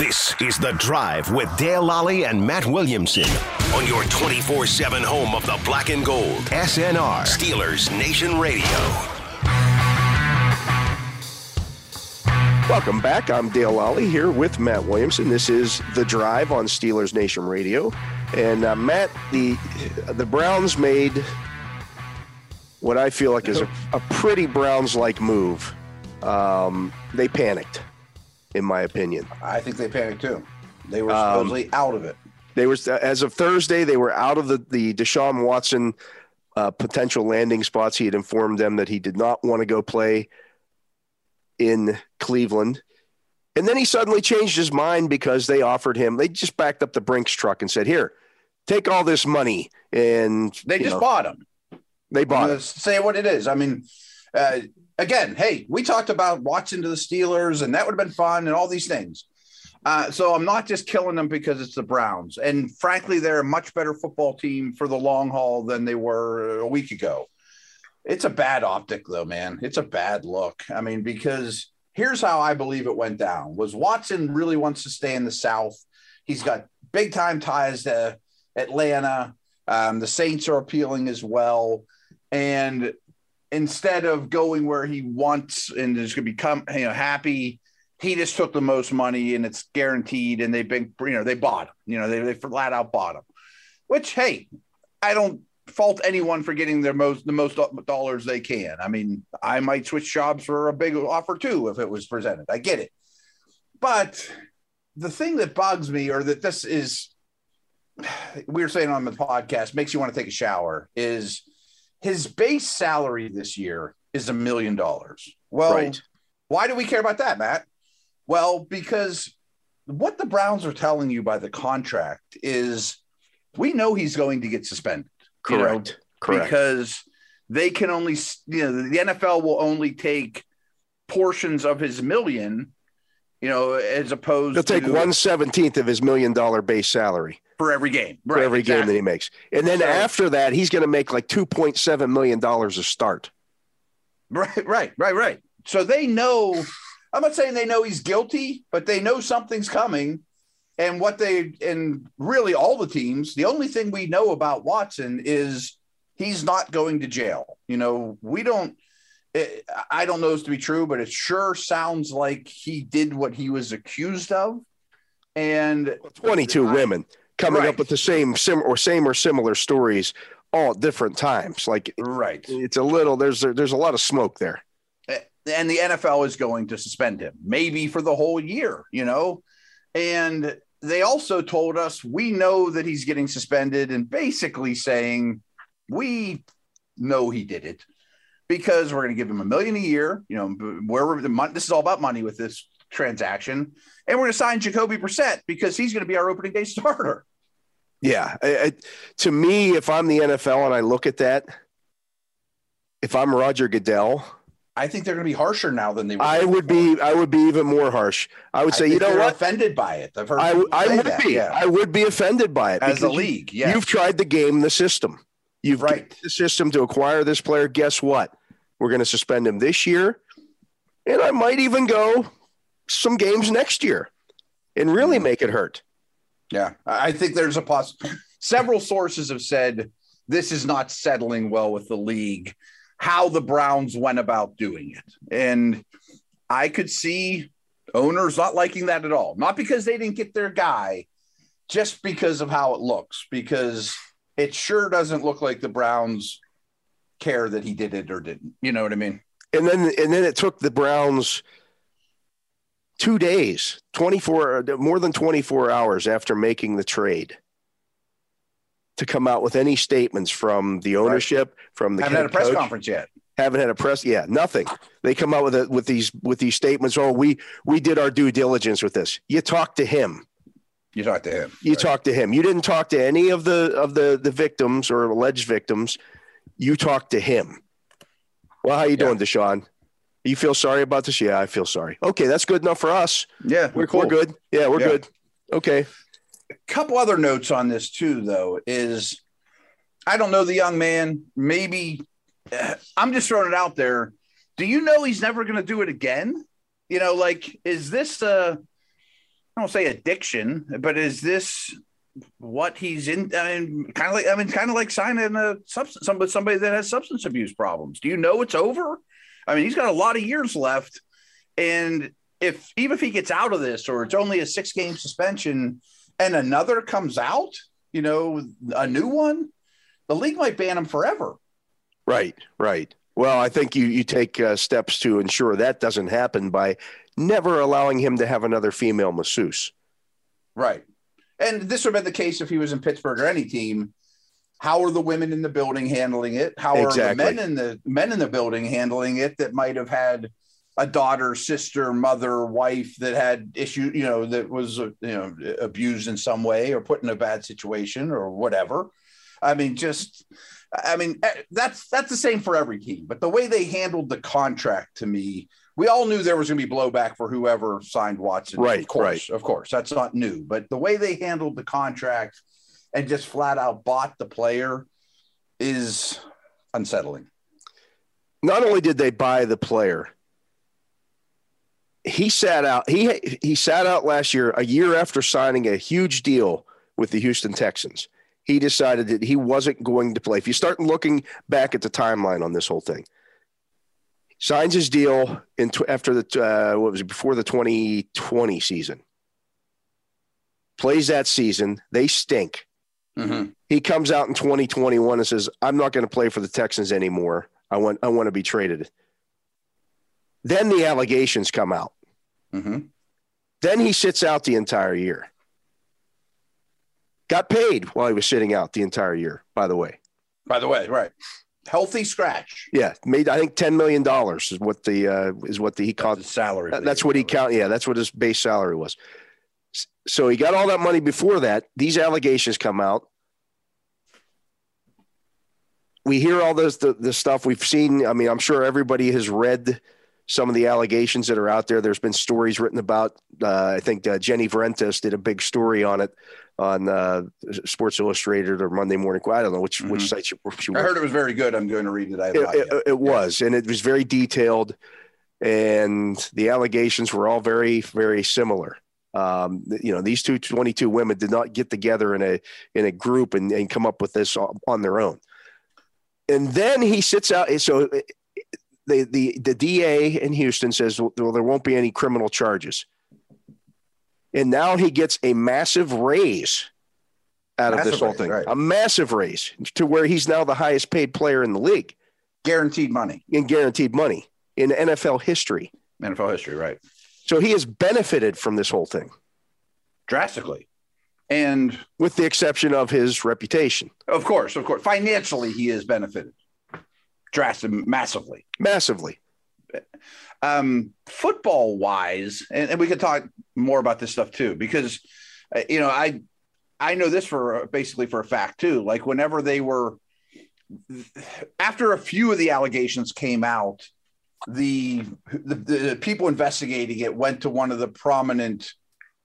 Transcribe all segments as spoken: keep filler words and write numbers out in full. This is The Drive with Dale Lally and Matt Williamson on your twenty-four seven home of the black and gold. S N R, Steelers Nation Radio. Welcome back. I'm Dale Lally here with Matt Williamson. This is The Drive on Steelers Nation Radio. And uh, Matt, the, the Browns made what I feel like is a, a pretty Browns-like move. Um, they panicked. In my opinion, I think they panicked too. They were supposedly um, out of it. They were, as of Thursday, they were out of the, the Deshaun Watson uh, potential landing spots. He had informed them that he did not want to go play in Cleveland. And then he suddenly changed his mind because they offered him, they just backed up the Brinks truck and said, here, take all this money. And they just know, bought him. They bought him. Say what it is. I mean, uh, Again, hey, we talked about Watson to the Steelers, and that would have been fun and all these things. Uh, so I'm not just killing them because it's the Browns. And frankly, they're a much better football team for the long haul than they were a week ago. It's a bad optic, though, man. It's a bad look. I mean, because here's how I believe it went down. Was Watson really wants to stay in the South. He's got big-time ties to Atlanta. Um, the Saints are appealing as well. And – instead of going where he wants and is going to become you know, happy, he just took the most money and it's guaranteed. And they've been, you know, they bought him, you know, they, they flat out bought him, which, hey, I don't fault anyone for getting their most, the most dollars they can. I mean, I might switch jobs for a big offer too, if it was presented, I get it. But the thing that bugs me, or that this is, we were saying on the podcast, makes you want to take a shower, is his base salary this year is a million dollars. Well, right. Why do we care about that, Matt? Well, because what the Browns are telling you by the contract is we know he's going to get suspended. Correct. You know, Correct. Because they can only, you know, the N F L will only take portions of his million, you know, as opposed to. They'll take one seventeenth of his million dollar base salary. For every game. Right, for every exactly. game that he makes. And then so, after that, he's going to make like two point seven million dollars a start. Right, right, right, right. So they know – I'm not saying they know he's guilty, but they know something's coming. And what they – and really all the teams, the only thing we know about Watson is he's not going to jail. You know, we don't – I don't know this to be true, but it sure sounds like he did what he was accused of. And – twenty-two I, women. Coming right. up with the same sim or same or similar stories all at different times. Like, right. It's a little, there's, there's a lot of smoke there. And the N F L is going to suspend him maybe for the whole year, you know? And they also told us, we know that he's getting suspended, and basically saying, we know he did it because we're going to give him a million a year. You know, wherever the money, this is all about money with this transaction. And we're going to sign Jacoby Brissett because he's going to be our opening day starter. Yeah. I, I, to me, if I'm the N F L and I look at that, if I'm Roger Goodell, I think they're going to be harsher now than they were. I would before. be, I would be even more harsh. I would I say, you know what? Offended by it. I've heard I, I would that. be, yeah. I would be offended by it as a league. Yeah. You've tried to game the system. You've right. the system to acquire this player. Guess what? We're going to suspend him this year. And I might even go some games next year and really make it hurt. Yeah. I think there's a possible, several sources have said, this is not settling well with the league, how the Browns went about doing it. And I could see owners not liking that at all. Not because they didn't get their guy, just because of how it looks, because it sure doesn't look like the Browns care that he did it or didn't. You know what I mean? And then, and then it took the Browns Two days, twenty-four, more than twenty-four hours after making the trade, to come out with any statements from the ownership, from the head coach. Haven't had a press conference yet. haven't had a press. Yeah, nothing. They come out with a, with these with these statements. Oh, we we did our due diligence with this. You talked to him. You talked to him. You right? talked to him. You didn't talk to any of the of the the victims or alleged victims. You talked to him. Well, how you yeah. doing, Deshaun? You feel sorry about this? Yeah, I feel sorry. Okay, that's good enough for us. Yeah, we're, we're, cool. we're good. Yeah, we're yeah. good. Okay. A couple other notes on this too, though, is I don't know the young man. Maybe uh, I'm just throwing it out there. Do you know he's never going to do it again? You know, like, is this a, I don't say addiction, but is this what he's in? I mean, kind of like, I mean, kind of like signing a substance, somebody, somebody that has substance abuse problems. Do you know it's over? I mean, he's got a lot of years left. And if, even if he gets out of this, or it's only a six game suspension and another comes out, you know, a new one, the league might ban him forever. Right. Right. Well, I think you, you take uh, steps to ensure that doesn't happen by never allowing him to have another female masseuse. Right. And this would have been the case if he was in Pittsburgh or any team. How are the women in the building handling it? How are exactly. the men in the men in the building handling it that might have had a daughter, sister, mother, wife that had issue, you know, that was, you know, abused in some way or put in a bad situation or whatever. I mean, just, I mean, that's, that's the same for every team, but the way they handled the contract, to me, we all knew there was going to be blowback for whoever signed Watson. Right. Of course, right. of course, that's not new, but the way they handled the contract and just flat out bought the player is unsettling. Not only did they buy the player, he sat out, he, he sat out last year, a year after signing a huge deal with the Houston Texans. He decided that he wasn't going to play. If you start looking back at the timeline on this whole thing, signs his deal in t- after the, uh, what was it, before the twenty twenty season, plays that season. They stink. Mm-hmm. He comes out in twenty twenty-one and says, I'm not going to play for the Texans anymore. I want, I want to be traded. Then the allegations come out. Mm-hmm. Then he sits out the entire year. Got paid while he was sitting out the entire year, by the way. By the way, right. Healthy scratch. Yeah. Made, I think, ten million dollars is what the, uh, is what the, he called that's salary. That, that's what he count. Yeah. That's what his base salary was. So he got all that money before that. These allegations come out. We hear all this, the, the stuff we've seen. I mean, I'm sure everybody has read some of the allegations that are out there. There's been stories written about, uh, I think uh, Jenny Varentis did a big story on it on uh, Sports Illustrated or Monday Morning. I don't know which, mm-hmm. which site she, she was. I heard it was very good. I'm going to read it. I it, it, it was, yeah. and it was very detailed, and the allegations were all very, very similar. Um, you know, these two twenty-two women did not get together in a, in a group and, and come up with this on their own. And then he sits out. So it, The, the the D A in Houston says, well, there won't be any criminal charges. And now he gets a massive raise out massive of this whole raise, thing. Right. A massive raise to where he's now the highest paid player in the league. Guaranteed money. In guaranteed money. In N F L history. N F L history, right. So he has benefited from this whole thing. Drastically. And with the exception of his reputation. Of course, of course. Financially, he has benefited. Drastically, massively, massively. Um, football wise, and, and we could talk more about this stuff too, because uh, you know, I I know this for basically for a fact too. Like whenever they were, after a few of the allegations came out, the the, the people investigating it went to one of the prominent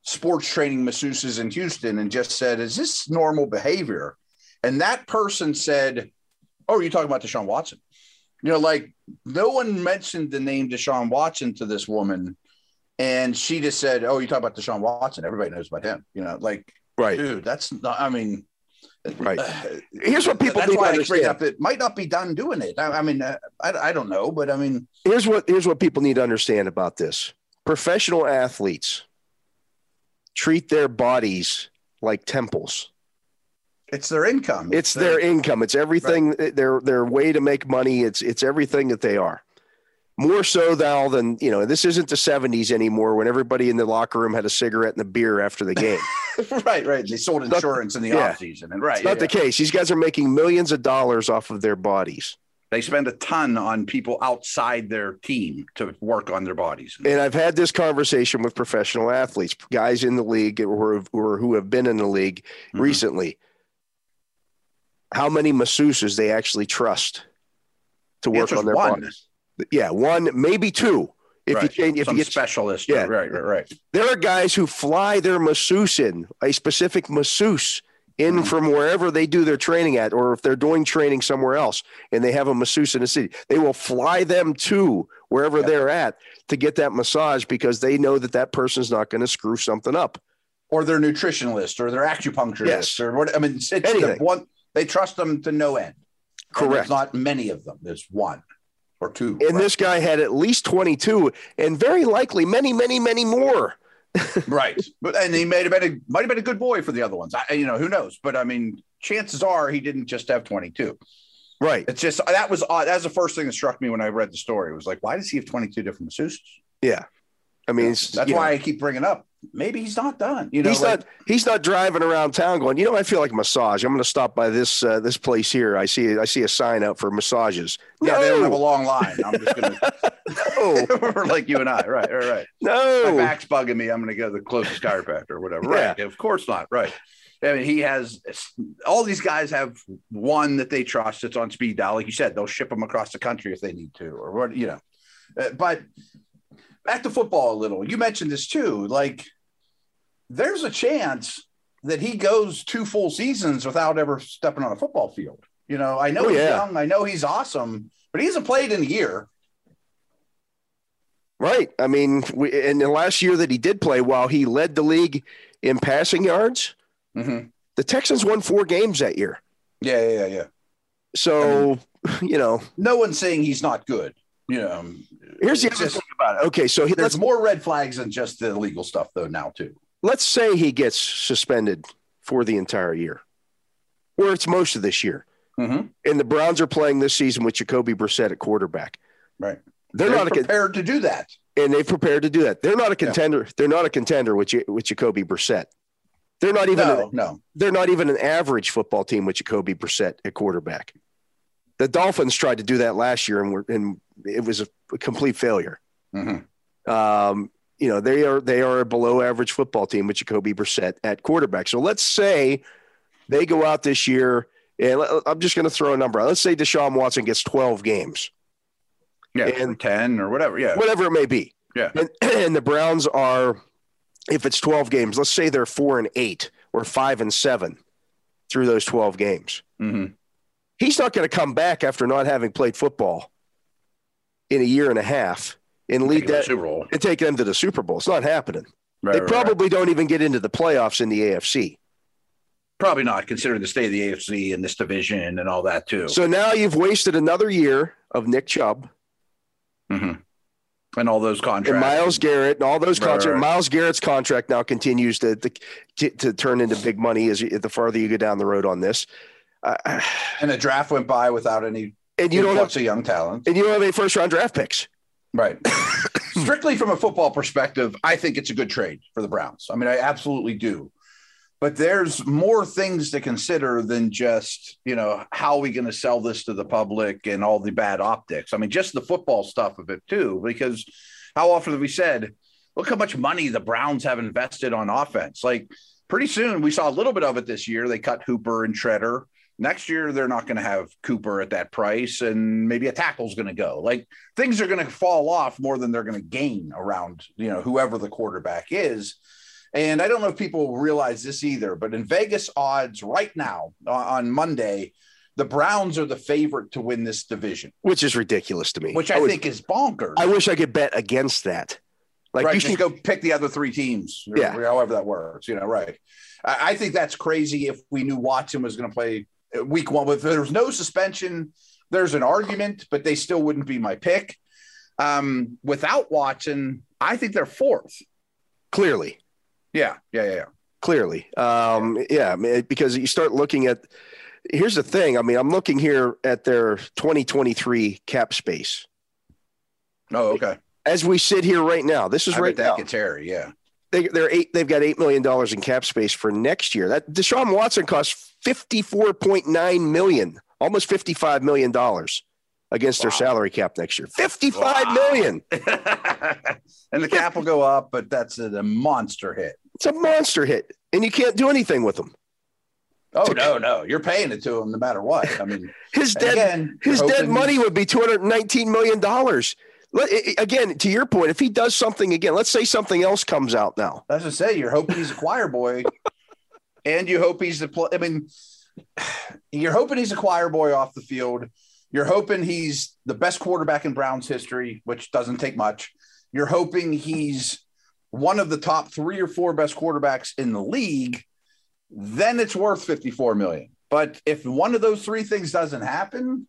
sports training masseuses in Houston and just said, "Is this normal behavior?" And that person said, "Oh, you're talking about Deshaun Watson." You know, like no one mentioned the name Deshaun Watson to this woman, and she just said, "Oh, you talk about Deshaun Watson. Everybody knows about him." You know, like, right, dude, that's not. I mean, right. Uh, here's what people that's need why to understand. I bring up, it might not be done doing it. I, I mean, uh, I, I don't know, but I mean, here's what here's what people need to understand about this. Professional athletes treat their bodies like temples. It's their income. It's, it's their, their income. It's everything, right. their, their way to make money. It's, it's everything that they are, more so now than, you know, this isn't the seventies anymore when everybody in the locker room had a cigarette and a beer after the game. right. Right. They sold insurance not, in the yeah. off season. And right. It's yeah, not yeah. the case. These guys are making millions of dollars off of their bodies. They spend a ton on people outside their team to work on their bodies. And I've had this conversation with professional athletes, guys in the league or, or who have been in the league mm-hmm. recently, how many masseuses they actually trust to work on their one. bodies. Yeah. One, maybe two. If right. you change, if Some you get specialist. Yeah. Right, right, right. There are guys who fly their masseuse in, a specific masseuse in mm-hmm. from wherever they do their training at, or if they're doing training somewhere else and they have a masseuse in the city, they will fly them to wherever yeah. they're at to get that massage because they know that that person's not going to screw something up. Or their nutritionist or their acupuncturist yes. or what, I mean, it's the one, they trust them to no end. Correct. There's not many of them. There's one or two. And right? This guy had at least twenty-two and very likely many, many, many more. Right. But, and he may have been a, might have been a good boy for the other ones. I, you know, who knows? But, I mean, chances are he didn't just have twenty-two. Right. It's just – that was odd. That was the first thing that struck me when I read the story. It was like, why does he have twenty-two different masseuses? Yeah. I mean, it's, that's why know. I keep bringing up. Maybe he's not done. You know, he's like, not. He's not driving around town going, you know, I feel like massage. I'm going to stop by this uh, this place here. I see I see a sign up for massages. No, no they don't have a long line. I'm just going to. We're like you and I, right? All right, right. No, my back's bugging me. I'm going to go to the closest chiropractor or whatever. Right? Yeah. Of course not. Right. I mean, he has all these guys have one that they trust. That's on speed dial, like you said. They'll ship them across the country if they need to, or what you know. Uh, but. Back to football a little. You mentioned this too. Like, there's a chance that he goes two full seasons without ever stepping on a football field. You know, I know oh, he's yeah. young. I know he's awesome, but he hasn't played in a year. Right. I mean, we, and the last year that he did play, while he led the league in passing yards, mm-hmm. the Texans won four games that year. Yeah, yeah, yeah. yeah. So, I mean, you know. No one's saying he's not good. You know, here's the other thing about it. Okay, so he, there's more red flags than just the illegal stuff, though. Now, too, let's say he gets suspended for the entire year, or it's most of this year, mm-hmm. and the Browns are playing this season with Jacoby Brissett at quarterback. Right, they're, they're not prepared a, to do that, and they've prepared to do that. They're not a contender. Yeah. They're not a contender with with Jacoby Brissett. They're not even no, a, no. They're not even an average football team with Jacoby Brissett at quarterback. The Dolphins tried to do that last year, and were, and it was a, a complete failure. Mm-hmm. Um, you know, they are they are a below-average football team with Jacoby Brissett at quarterback. So let's say they go out this year, and I'm just going to throw a number out. Let's say Deshaun Watson gets twelve games. Yeah, and ten or whatever, yeah. Whatever it may be. Yeah. And, and the Browns are, if it's twelve games, let's say they're four and eight or five and seven through those twelve games. Mm-hmm. He's not going to come back after not having played football in a year and a half and lead that and take them to the Super Bowl. It's not happening. Right, they right, probably right. don't even get into the playoffs in the A F C. Probably not, considering the state of the A F C and this division and all that too. So now you've wasted another year of Nick Chubb. Mm-hmm. And all those contracts. And Myles Garrett and all those right, contracts. Right, right. Myles Garrett's contract now continues to, to, to turn into big money as the farther you go down the road on this. Uh, and a draft went by without any and you don't have a young talent, and you don't have any first round draft picks, right? Strictly from a football perspective, I think it's a good trade for the Browns. I mean, I absolutely do. But there's more things to consider than just, you know, how are we going to sell this to the public and all the bad optics. I mean, just the football stuff of it too, because how often have we said, look how much money the Browns have invested on offense? Like, pretty soon we saw a little bit of it this year. They cut Hooper and Treader. Next year, they're not going to have Cooper at that price, and maybe a tackle's going to go. Like, things are going to fall off more than they're going to gain around, you know, whoever the quarterback is. And I don't know if people realize this either, but in Vegas odds right now on Monday, the Browns are the favorite to win this division. Which is ridiculous to me. Which I, I would, think is bonkers. I wish I could bet against that. Like, right, you should go pick the other three teams, or yeah. however that works, you know, right. I, I think that's crazy if we knew Watson was going to play – week one, but if there was no suspension, there's an argument, but they still wouldn't be my pick. Um, without Watson, I think they're fourth. Clearly. Yeah, yeah, yeah, yeah. Clearly. Um, yeah, because you start looking at – here's the thing. I mean, I'm looking here at their twenty twenty-three cap space. Oh, okay. As we sit here right now, this is I right bet now. That gets hairy, yeah. They, they're eight, they've got eight million dollars in cap space for next year. That Deshaun Watson costs fifty-four point nine million dollars, almost fifty-five million dollars against wow. their salary cap next year. fifty-five wow. million. And the cap will go up, but that's a, a monster hit. It's a monster hit, and you can't do anything with them. Oh, to, no, no. You're paying it to him no matter what. I mean, his dead, again, his dead money would be two hundred nineteen million dollars. Let, again, to your point, if he does something again, let's say something else comes out now. As I say, you're hoping he's a choir boy, and you hope he's the pl- – I mean, you're hoping he's a choir boy off the field. You're hoping he's the best quarterback in Browns history, which doesn't take much. You're hoping he's one of the top three or four best quarterbacks in the league. Then it's worth fifty-four million dollars. But if one of those three things doesn't happen,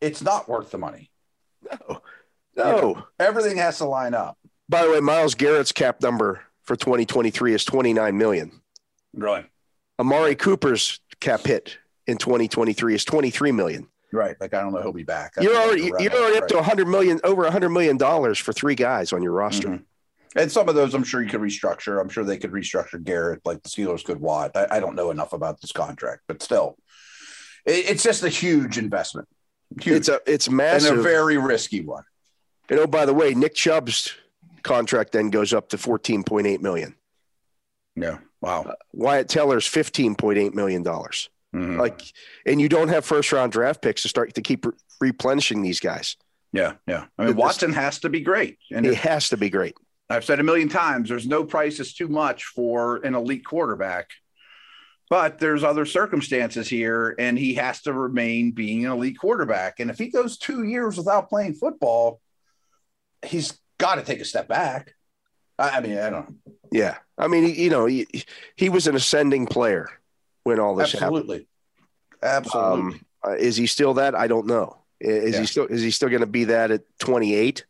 it's not worth the money. No. No, you know, everything has to line up. By the way, Myles Garrett's cap number for twenty twenty-three is twenty-nine million dollars. Right. Amari Cooper's cap hit in twenty twenty-three is twenty-three million dollars. Right. Like, I don't know. He'll be back. I you're already you're already up right. to one hundred million dollars, over one hundred million dollars for three guys on your roster. Mm-hmm. And some of those, I'm sure you could restructure. I'm sure they could restructure Garrett like the Steelers could Watt. I, I don't know enough about this contract, but still, it, it's just a huge investment. Huge. It's a it's massive. And a very risky one. And oh, by the way, Nick Chubb's contract then goes up to fourteen point eight million dollars. Yeah. Wow. Uh, Wyatt Teller's fifteen point eight million dollars. Mm-hmm. Like, and you don't have first round draft picks to start to keep re- replenishing these guys. Yeah. Yeah. I mean, but Watson this, has to be great. And he it, has to be great. I've said a million times, there's no price is too much for an elite quarterback, but there's other circumstances here, and he has to remain being an elite quarterback. And if he goes two years without playing football, he's got to take a step back. I mean, I don't know. Yeah. I mean, you know, he, he was an ascending player when all this Absolutely. happened. Absolutely. Absolutely. Um, is he still that? I don't know. Is yeah. he still, is he still going to be that at twenty-eight?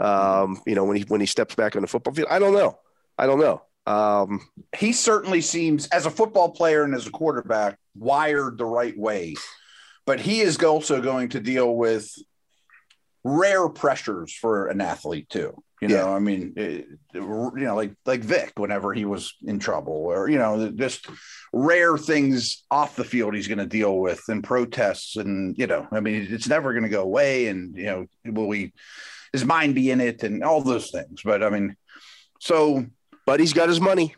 Um, you know, when he, when he steps back on the football field, I don't know. I don't know. Um, he certainly seems, as a football player and as a quarterback, wired the right way, but he is also going to deal with rare pressures for an athlete too. You know, yeah. I mean, it, you know, like, like Vic, whenever he was in trouble, or, you know, just rare things off the field he's going to deal with, and protests, and, you know, I mean, it's never going to go away. And, you know, will we, his mind be in it and all those things. But I mean, so, but he's got his money,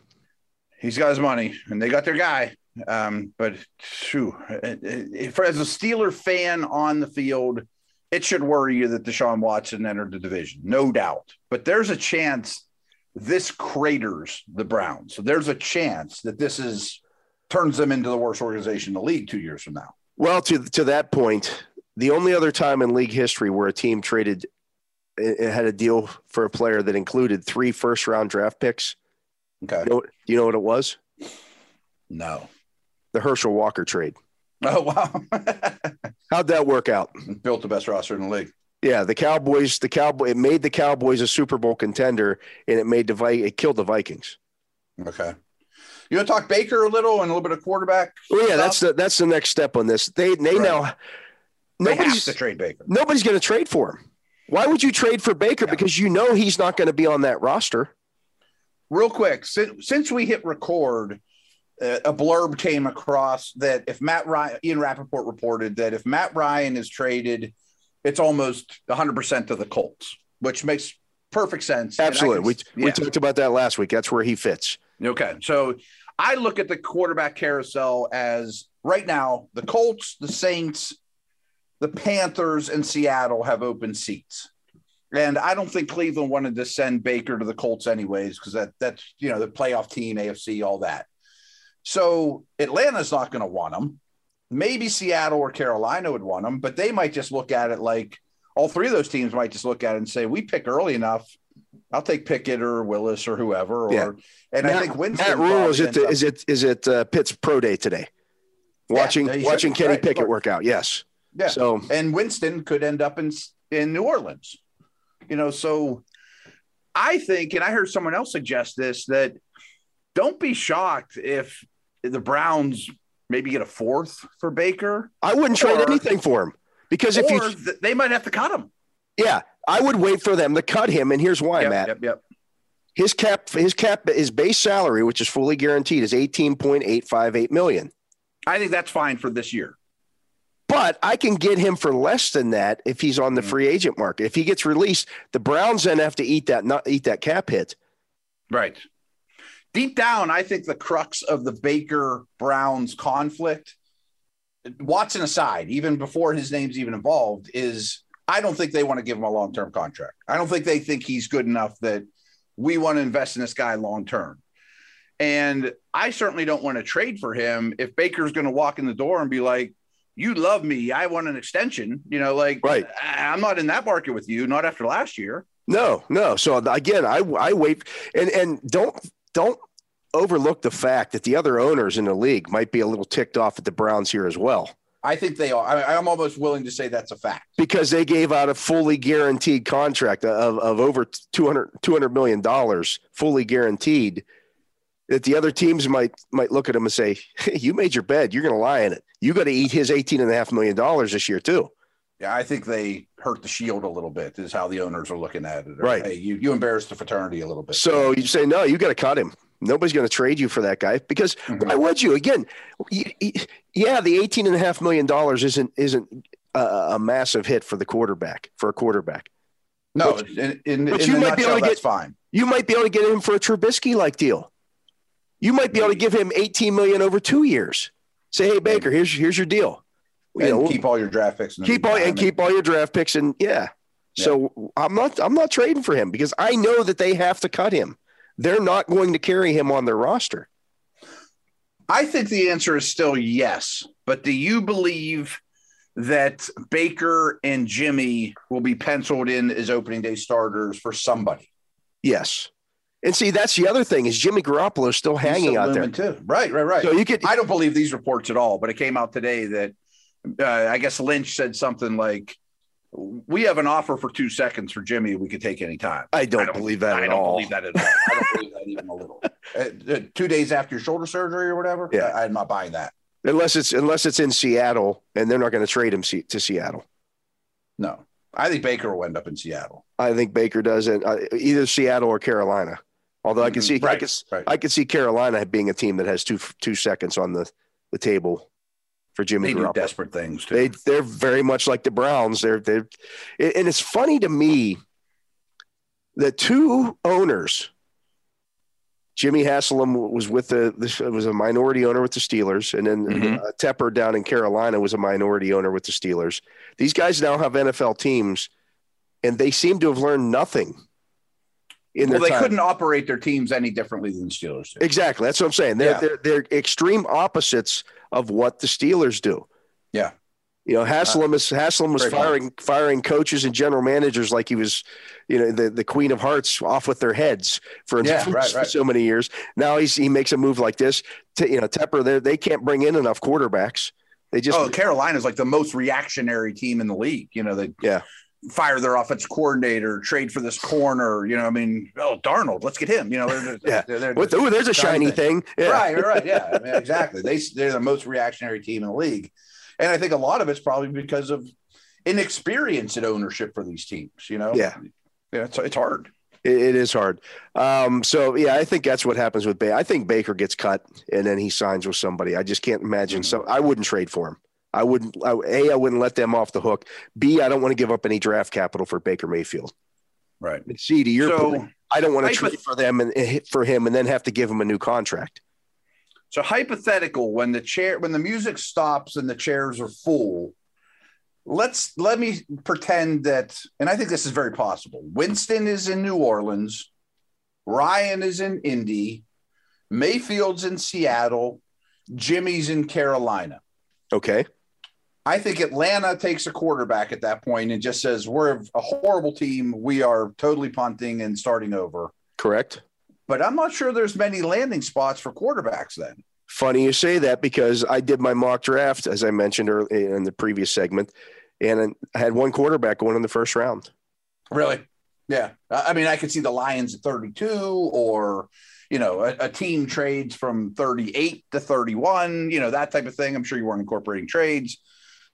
he's got his money, and they got their guy. Um, but phew, if, as a Steeler fan on the field, it should worry you that Deshaun Watson entered the division, no doubt. But there's a chance this craters the Browns. So there's a chance that this is turns them into the worst organization in the league two years from now. Well, to to that point, the only other time in league history where a team traded and had a deal for a player that included three first-round draft picks, okay, you know, you know what it was? No. The Herschel Walker trade. Oh, wow. How'd that work out? Built the best roster in the league. Yeah, the Cowboys, the Cowboy, it made the Cowboys a Super Bowl contender, and it made the Vi- it killed the Vikings. Okay. You want to talk Baker a little and a little bit of quarterback? Well, yeah, that's the that's the next step on this. They they right. now nobody's they to trade Baker. Nobody's going to trade for him. Why would you trade for Baker? Yeah. Because you know he's not going to be on that roster. Real quick, since since we hit record, a blurb came across that if Matt Ryan, Ian Rapoport reported that if Matt Ryan is traded, it's almost one hundred percent to the Colts, which makes perfect sense. Absolutely. Can, we yeah. we talked about that last week. That's where he fits. Okay. So I look at the quarterback carousel as right now, the Colts, the Saints, the Panthers, and Seattle have open seats. And I don't think Cleveland wanted to send Baker to the Colts anyways, because that that's, you know, the playoff team, A F C, all that. So Atlanta's not going to want them. Maybe Seattle or Carolina would want them, but they might just look at it like all three of those teams might just look at it and say, we pick early enough. I'll take Pickett or Willis or whoever. Or, yeah. And Matt, I think Winston. Matt Rule is it, the, is it is it uh, Pitt's pro day today? Watching yeah, watching Kenny right, Pickett work out. Yes. Yeah. So and Winston could end up in in New Orleans. You know, so I think, and I heard someone else suggest this, that don't be shocked if the Browns maybe get a fourth for Baker. I wouldn't trade or, anything for him because if you th- they might have to cut him. Yeah, I would wait for them to cut him, and here's why, yep, Matt. Yep, yep. His cap, his cap, his base salary, which is fully guaranteed, is eighteen point eight five eight million. I think that's fine for this year. But I can get him for less than that if he's on the free agent market. If he gets released, the Browns then have to eat that not eat that cap hit. Right. Deep down, I think the crux of the Baker Browns conflict, Watson aside, even before his name's even involved, is I don't think they want to give him a long-term contract. I don't think they think he's good enough that we want to invest in this guy long-term. And I certainly don't want to trade for him if Baker's going to walk in the door and be like, you love me, I want an extension. You know, like, right. I'm not in that market with you, not after last year. No, no. So, again, I, I wait. And, and don't don't overlook the fact that the other owners in the league might be a little ticked off at the Browns here as well. I think they are. I, I'm almost willing to say that's a fact. Because they gave out a fully guaranteed contract of, of over two hundred million dollars, fully guaranteed, that the other teams might might look at him and say, hey, you made your bed. You're going to lie in it. You got to eat his eighteen and a half million dollars this year too. Yeah, I think they hurt the shield a little bit is how the owners are looking at it. Or, right. Hey, you, you embarrassed the fraternity a little bit. So you say, no, you got to cut him. Nobody's going to trade you for that guy because mm-hmm. why would you? Again, yeah, the eighteen and a half million dollars isn't, isn't a, a massive hit for the quarterback, for a quarterback. No, but, in, in, but in you might be able to get, fine. You might be able to get him for a Trubisky-like deal. You might be able to give him eighteen million dollars over two years. Say, hey, Baker, here's here's your deal. You and know, keep all your draft picks. And keep all and keep all your draft picks, and yeah. yeah. So I'm not I'm not trading for him because I know that they have to cut him. They're not going to carry him on their roster. I think the answer is still yes, but do you believe that Baker and Jimmy will be penciled in as opening day starters for somebody? Yes. And see, that's the other thing is Jimmy Garoppolo is still hanging still out there. Too. Right, right, right. So you could, I don't believe these reports at all, but it came out today that uh, I guess Lynch said something like, we have an offer for two seconds for Jimmy. We could take any time. I don't, I don't believe that I at don't all. believe that at all. I don't believe that even a little. Uh, two days after your shoulder surgery or whatever? Yeah. I, I'm not buying that. Unless it's unless it's in Seattle, and they're not going to trade him to Seattle. No. I think Baker will end up in Seattle. I think Baker does it, uh, either Seattle or Carolina. Although I can see, right, I can, right. I can see Carolina being a team that has two two seconds on the, the table for Jimmy. They Garoppolo. do desperate things too. They they're very much like the Browns. They're they, and it's funny to me that two owners. Jimmy Haslam was with the this was a minority owner with the Steelers, and then mm-hmm. uh, Tepper down in Carolina was a minority owner with the Steelers. These guys now have N F L teams, and they seem to have learned nothing. In well, their they time. couldn't operate their teams any differently than the Steelers did. Exactly. That's what I'm saying. They're, yeah. they're, they're extreme opposites of what the Steelers do. Yeah. You know, Haslam, uh, is, Haslam was firing hard. firing coaches and general managers like he was, you know, the, the Queen of Hearts off with their heads for, yeah, for right, right. so many years. Now he's, he makes a move like this. To, you know, Tepper, they can't bring in enough quarterbacks. They just Oh, Carolina's like the most reactionary team in the league. You know, they yeah. fire their offense coordinator, trade for this corner. You know, I mean, oh, Darnold, let's get him. You know, they're, yeah. they're, they're, they're, ooh, there's a shiny thing. thing. Yeah. Right, right, yeah, I mean, exactly. They, they're the most reactionary team in the league. And I think a lot of it's probably because of inexperience in ownership for these teams, you know? Yeah. Yeah, it's, it's hard. It, it is hard. Um, so, yeah, I think that's what happens with Baker. I think Baker gets cut and then he signs with somebody. I just can't imagine. Mm-hmm. So I wouldn't trade for him. I wouldn't I, A, I wouldn't let them off the hook. B, I don't want to give up any draft capital for Baker Mayfield. Right. And C, to your so, point, I don't want to trade for them and for him and then have to give him a new contract. So hypothetical, when the chair, when the music stops and the chairs are full, let's let me pretend that, and I think this is very possible. Winston is in New Orleans, Ryan is in Indy, Mayfield's in Seattle, Jimmy's in Carolina. Okay. I think Atlanta takes a quarterback at that point and just says, we're a horrible team. We are totally punting and starting over. Correct. But I'm not sure there's many landing spots for quarterbacks then. Funny you say that because I did my mock draft, as I mentioned earlier in the previous segment, and I had one quarterback going in the first round. Really? Yeah. I mean, I could see the Lions at thirty-two or, you know, a, a team trades from thirty-eight to thirty-one, you know, that type of thing. I'm sure you weren't incorporating trades.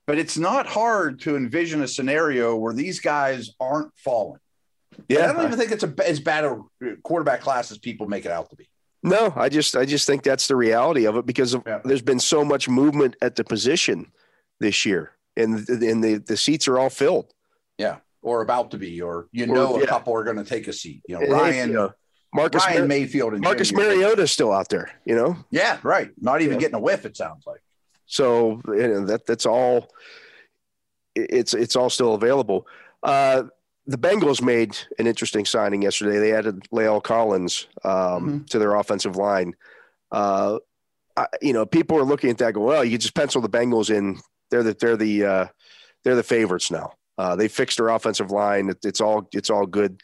But it's not hard to envision a scenario where these guys aren't falling. Yeah, but I don't even think it's a, as bad a quarterback class as people make it out to be. No, I just I just think that's the reality of it because yeah. there's been so much movement at the position this year. and and the, the seats are all filled. Yeah, or about to be, or you know, or, a yeah. couple are going to take a seat. You know, it Ryan, is, uh, Marcus Ryan Mar- Mayfield, and Marcus Mariota still out there. You know, yeah, right. Not even yeah. getting a whiff. It sounds like. So you know, that that's all. It's it's all still available. Uh, the Bengals made an interesting signing yesterday. They added Lael Collins um, mm-hmm. to their offensive line. Uh, I, you know, people are looking at that, go, well, you just pencil the Bengals in. They're the they're the uh, they're the favorites now. Uh, they fixed their offensive line. It, it's all it's all good.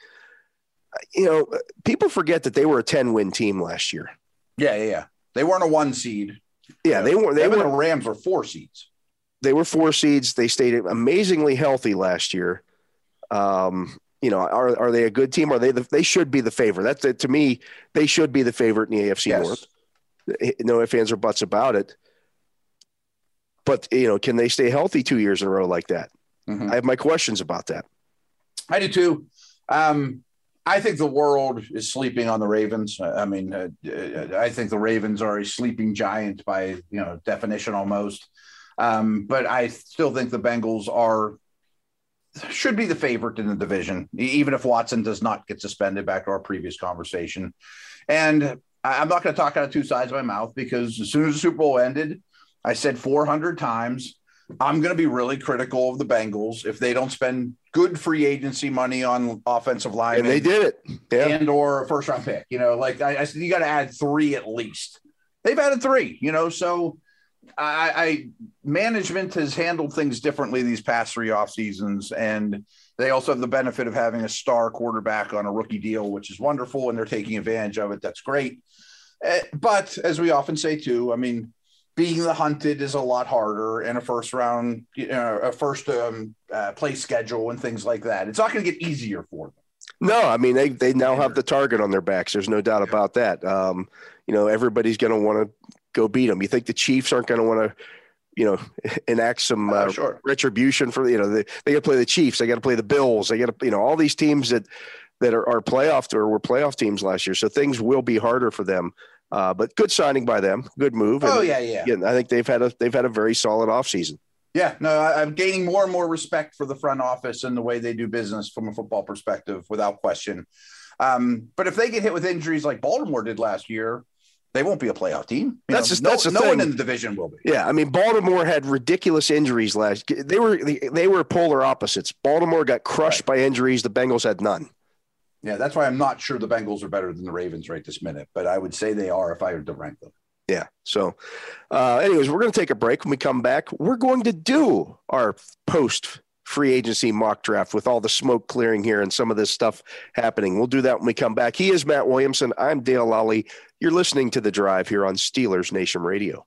You know, people forget that they were a ten-win team last year. Yeah, yeah, yeah. They weren't a one seed. Yeah, you know, they were. They, they were the Rams were four seeds. They were four seeds. They stayed amazingly healthy last year. Um, you know, are are they a good team? Are they? The, they should be the favorite. That's the, to me. They should be the favorite in the A F C yes. North. No ifs, ands, or buts about it. But you know, can they stay healthy two years in a row like that? Mm-hmm. I have my questions about that. I do too. Um, I think the world is sleeping on the Ravens. I mean, uh, I think the Ravens are a sleeping giant by, you know, definition almost. Um, but I still think the Bengals are should be the favorite in the division, even if Watson does not get suspended, back to our previous conversation. And I'm not going to talk out of two sides of my mouth, because as soon as the Super Bowl ended, I said four hundred times, I'm going to be really critical of the Bengals if they don't spend good free agency money on offensive line. And they did it. Yeah. And or a first round pick, you know, like I, I said, you got to add three at least. They've added three, you know, so I, I management has handled things differently these past three off seasons. And they also have the benefit of having a star quarterback on a rookie deal, which is wonderful. And they're taking advantage of it. That's great. But as we often say too, I mean, being the hunted is a lot harder, and a first round, you know, a first um, uh, play schedule and things like that. It's not going to get easier for them. No, I mean, they, they now have the target on their backs. There's no doubt about that. Um, you know, everybody's going to want to go beat them. You think the Chiefs aren't going to want to, you know, enact some uh, oh, sure. retribution for, you know, they, they got to play the Chiefs. They got to play the Bills. They got to, you know, all these teams that, that are, are playoff or were playoff teams last year. So things will be harder for them. Uh, but good signing by them. Good move. And oh, yeah, yeah. Again, I think they've had a they've had a very solid offseason. Yeah, no, I, I'm gaining more and more respect for the front office and the way they do business from a football perspective, without question. Um, but if they get hit with injuries like Baltimore did last year, they won't be a playoff team. You that's know, just, no, that's no thing. One in the division will be. Yeah, I mean, Baltimore had ridiculous injuries last year. They were, they were polar opposites. Baltimore got crushed right. by injuries. The Bengals had none. Yeah, that's why I'm not sure the Bengals are better than the Ravens right this minute, but I would say they are if I were to rank them. Yeah. So uh, anyways, we're going to take a break. When we come back, we're going to do our post free agency mock draft with all the smoke clearing here and some of this stuff happening. We'll do that when we come back. He is Matt Williamson. I'm Dale Lally. You're listening to The Drive here on Steelers Nation Radio.